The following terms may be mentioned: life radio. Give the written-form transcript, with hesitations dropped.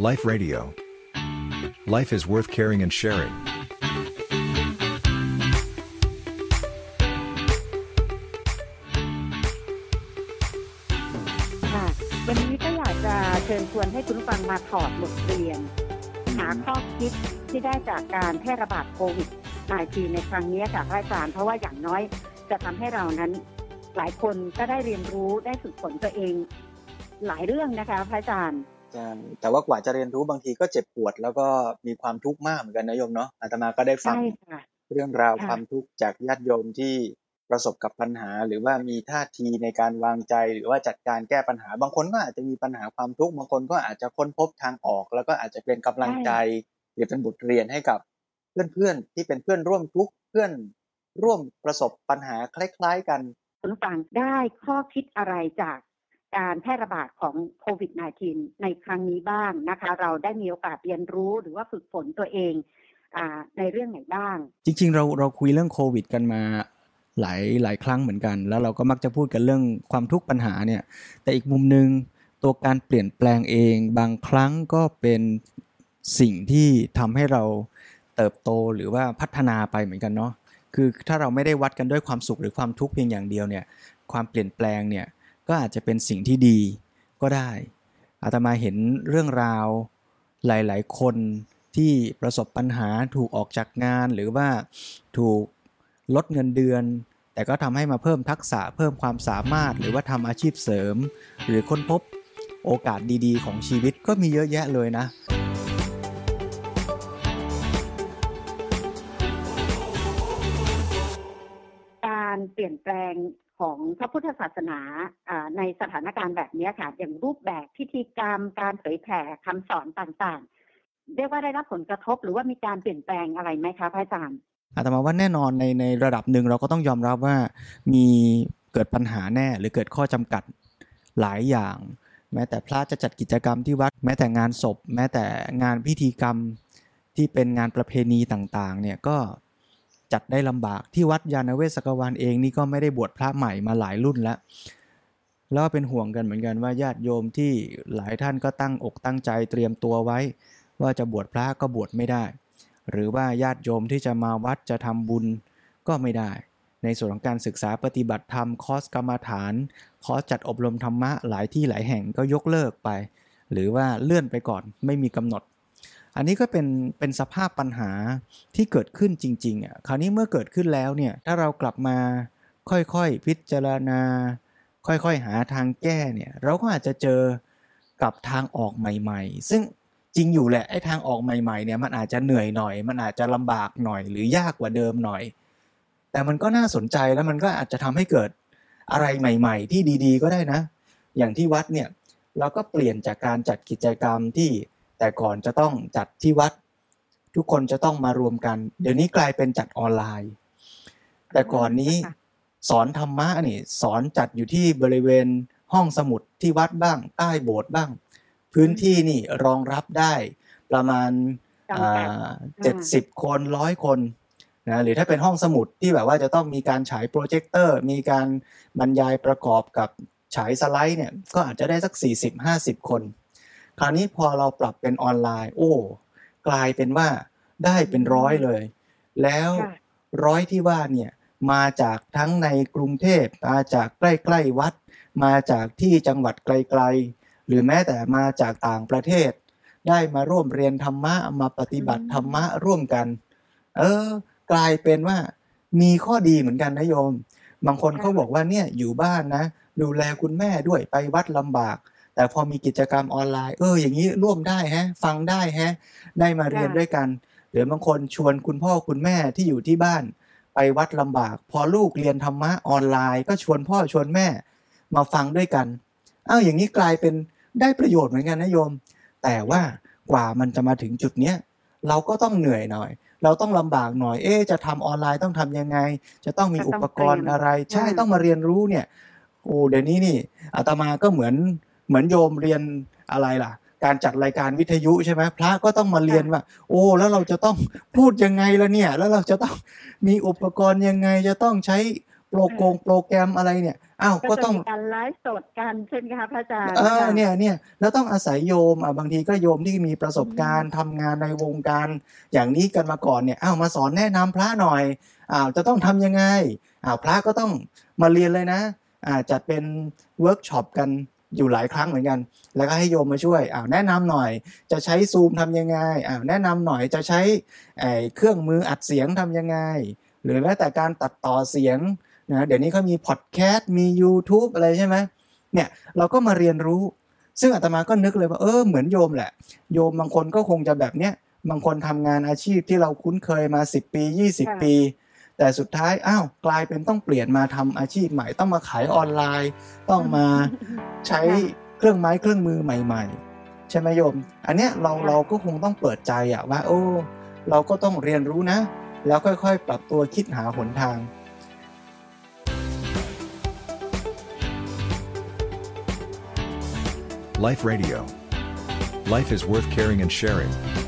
Life Radio. Life is worth caring and sharing. วันนี้ก็อยากจะเชิญชวนให้คุณฟังมาถอดบทเรียนหาข้อคิดที่ได้จากการแพร่ระบาดโควิด-19 ในครั้งนี้ค่ะอาจารย์เพราะว่าอย่างน้อยจะทำให้เรานั้นหลายคนก็ได้เรียนรู้ได้ฝึกฝนตัวเองหลายเรื่องนะคะอาจารย์แต่ว่ากว่าจะเรียนรู้บางทีก็เจ็บปวดแล้วก็มีความทุกข์มากเหมือนกันนะโยมเนาะอาตมาก็ได้ฟังเรื่องราวความทุกข์จากญาติโยมที่ประสบกับปัญหาหรือว่ามีท่าทีในการวางใจหรือว่าจัดการแก้ปัญหาบางคนก็อาจจะมีปัญหาความทุกข์บางคนก็อาจจะค้นพบทางออกแล้วก็อาจจะเป็นกำลังใจหรือเป็นบทเรียนให้กับเพื่อนๆที่เป็นเพื่อนร่วมทุกข์เพื่อนร่วมประสบปัญหาคล้ายๆกันคุณฟังได้ข้อคิดอะไรจากการแพร่ระบาดของโควิด -19 ในครั้งนี้บ้างนะคะเราได้มีโอกาสเรียนรู้หรือว่าฝึกฝนตัวเองในเรื่องไหนบ้างจริงๆเราคุยเรื่องโควิดกันมาหลายครั้งเหมือนกันแล้วเราก็มักจะพูดกันเรื่องความทุกข์ปัญหาเนี่ยแต่อีกมุมนึงตัวการเปลี่ยนแปลงเองบางครั้งก็เป็นสิ่งที่ทำให้เราเติบโตหรือว่าพัฒนาไปเหมือนกันเนาะคือถ้าเราไม่ได้วัดกันด้วยความสุขหรือความทุกข์เพียงอย่างเดียวเนี่ยความเปลี่ยนแปลงเนี่ยก็อาจจะเป็นสิ่งที่ดีก็ได้อาตมาเห็นเรื่องราวหลายๆคนที่ประสบปัญหาถูกออกจากงานหรือว่าถูกลดเงินเดือนแต่ก็ทำให้มาเพิ่มทักษะเพิ่มความสามารถหรือว่าทำอาชีพเสริมหรือค้นพบโอกาสดีๆของชีวิตก็มีเยอะแยะเลยนะการเปลี่ยนแปลงของพระพุทธศาสนาในสถานการณ์แบบนี้ค่ะอย่างรูปแบบพิธีกรรมการเผยแผ่คำสอนต่างๆเรียกว่าได้รับผลกระทบหรือว่ามีการเปลี่ยนแปลงอะไรไหมคะพระอาจารย์อาตมาว่าแน่นอนในระดับหนึ่งเราก็ต้องยอมรับว่ามีเกิดปัญหาแน่หรือเกิดข้อจำกัดหลายอย่างแม้แต่พระจะจัดกิจกรรมที่วัดแม้แต่งานศพแม้แต่งานพิธีกรรมที่เป็นงานประเพณีต่างๆเนี่ยก็จัดได้ลำบากที่วัดยานเวศกวาลเองนี่ก็ไม่ได้บวชพระใหม่มาหลายรุ่นแล้วแล้วเป็นห่วงกันเหมือนกันว่าญาติโยมที่หลายท่านก็ตั้งอกตั้งใจเตรียมตัวไว้ว่าจะบวชพระก็บวชไม่ได้หรือว่าญาติโยมที่จะมาวัดจะทำบุญก็ไม่ได้ในส่วนของการศึกษาปฏิบัติธรรมคอร์สกรรมฐานคอร์สจัดอบรมธรรมะหลายที่หลายแห่งก็ยกเลิกไปหรือว่าเลื่อนไปก่อนไม่มีกำหนดอันนี้ก็เป็นสภาพปัญหาที่เกิดขึ้นจริงๆอ่ะคราวนี้เมื่อเกิดขึ้นแล้วเนี่ยถ้าเรากลับมาค่อยๆพิจารณาค่อยๆหาทางแก้เนี่ยเราก็อาจจะเจอกับทางออกใหม่ๆซึ่งจริงอยู่แหละไอ้ทางออกใหม่ๆเนี่ยมันอาจจะเหนื่อยหน่อยมันอาจจะลำบากหน่อยหรือยากกว่าเดิมหน่อยแต่มันก็น่าสนใจแล้วมันก็อาจจะทำให้เกิดอะไรใหม่ๆที่ดีๆก็ได้นะอย่างที่วัดเนี่ยเราก็เปลี่ยนจากการจัดกิจกรรมที่แต่ก่อนจะต้องจัดที่วัดทุกคนจะต้องมารวมกันเดี๋ยวนี้กลายเป็นจัดออนไลน์แต่ก่อนนี้สอนธรรมะนี่สอนจัดอยู่ที่บริเวณห้องสมุดที่วัดบ้างใต้โบสถ์บ้างพื้นที่นี่รองรับได้ประมาณ70 คน 100 คนนะหรือถ้าเป็นห้องสมุดที่แบบว่าจะต้องมีการฉายโปรเจคเตอร์มีการบรรยายประกอบกับฉายสไลด์เนี่ยก็อาจจะได้สัก 40-50 คนคราวนี้พอเราปรับเป็นออนไลน์โอ้กลายเป็นว่าได้เป็นร้อยเลยแล้วร้อยที่ว่าเนี่ยมาจากทั้งในกรุงเทพมาจากใกล้ๆวัดมาจากที่จังหวัดไกลๆหรือแม้แต่มาจากต่างประเทศได้มาร่วมเรียนธรรมะมาปฏิบัติธรรมะร่วมกันกลายเป็นว่ามีข้อดีเหมือนกันนะโยมบางคนเขาบอกว่าเนี่ยอยู่บ้านนะดูแลคุณแม่ด้วยไปวัดลำบากแต่พอมีกิจกรรมออนไลน์อย่างนี้ร่วมได้ฮะฟังได้ฮะได้มาเรียนด้วยกันหรือบางคนชวนคุณพ่อคุณแม่ที่อยู่ที่บ้านไปวัดลำบากพอลูกเรียนธรรมะออนไลน์ก็ชวนพ่อชวนแม่มาฟังด้วยกันอย่างนี้กลายเป็นได้ประโยชน์เหมือนกันนะโยมแต่ว่ากว่ามันจะมาถึงจุดเนี้ยเราก็ต้องเหนื่อยหน่อยเราต้องลำบากหน่อยจะทำออนไลน์ต้องทำยังไงจะต้องมีอุปกรณ์อะไรใช่ต้องมาเรียนรู้เนี่ยเดี๋ยวนี้นี่อาตมาก็เหมือนโยมเรียนอะไรล่ะการจัดรายการวิทยุใช่ไหมพระก็ต้องมาเรียนว่าแล้วเราจะต้องพูดยังไงล่ะเนี่ยแล้วเราจะต้องมีอุปกรณ์ยังไงจะต้องใช้โปรแกรมอะไรเนี่ย อ้าวก็ต้องการไลฟ์สดกันใช่ไหมคะพระอาจารย์เนี่ยแล้วต้องอาศัยโยมบางทีก็โยมที่มีประสบการณ์ทำงานในวงการอย่างนี้กันมาก่อนเนี่ยอ้าวมาสอนแนะนำพระหน่อยจะต้องทำยังไงพระก็ต้องมาเรียนเลยนะจัดเป็นเวิร์กช็อปกันอยู่หลายครั้งเหมือนกันแล้วก็ให้โยมมาช่วยแนะนำหน่อยจะใช้ซูมทำยังไงแนะนำหน่อยจะใช้เครื่องมืออัดเสียงทำยังไงหรือแม้แต่การตัดต่อเสียงนะเดี๋ยวนี้เขามีพอดแคสต์มี YouTube อะไรใช่ไหมเนี่ยเราก็มาเรียนรู้ซึ่งอาตมาก็นึกเลยว่าเหมือนโยมแหละโยมบางคนก็คงจะแบบเนี้ยบางคนทำงานอาชีพที่เราคุ้นเคยมา10 ปี20 ปีแต่สุดท้ายอ้าวกลายเป็นต้องเปลี่ยนมาทำอาชีพใหม่ต้องมาขายออนไลน์ต้องมาใช้เครื่องไม้เครื่องมือใหม่ๆใช่ไหมโยมอันเนี้ยเราก็คงต้องเปิดใจว่าเราก็ต้องเรียนรู้นะแล้วค่อยๆปรับตัวคิดหาหนทางLife Radio. Life is worth caring and sharing.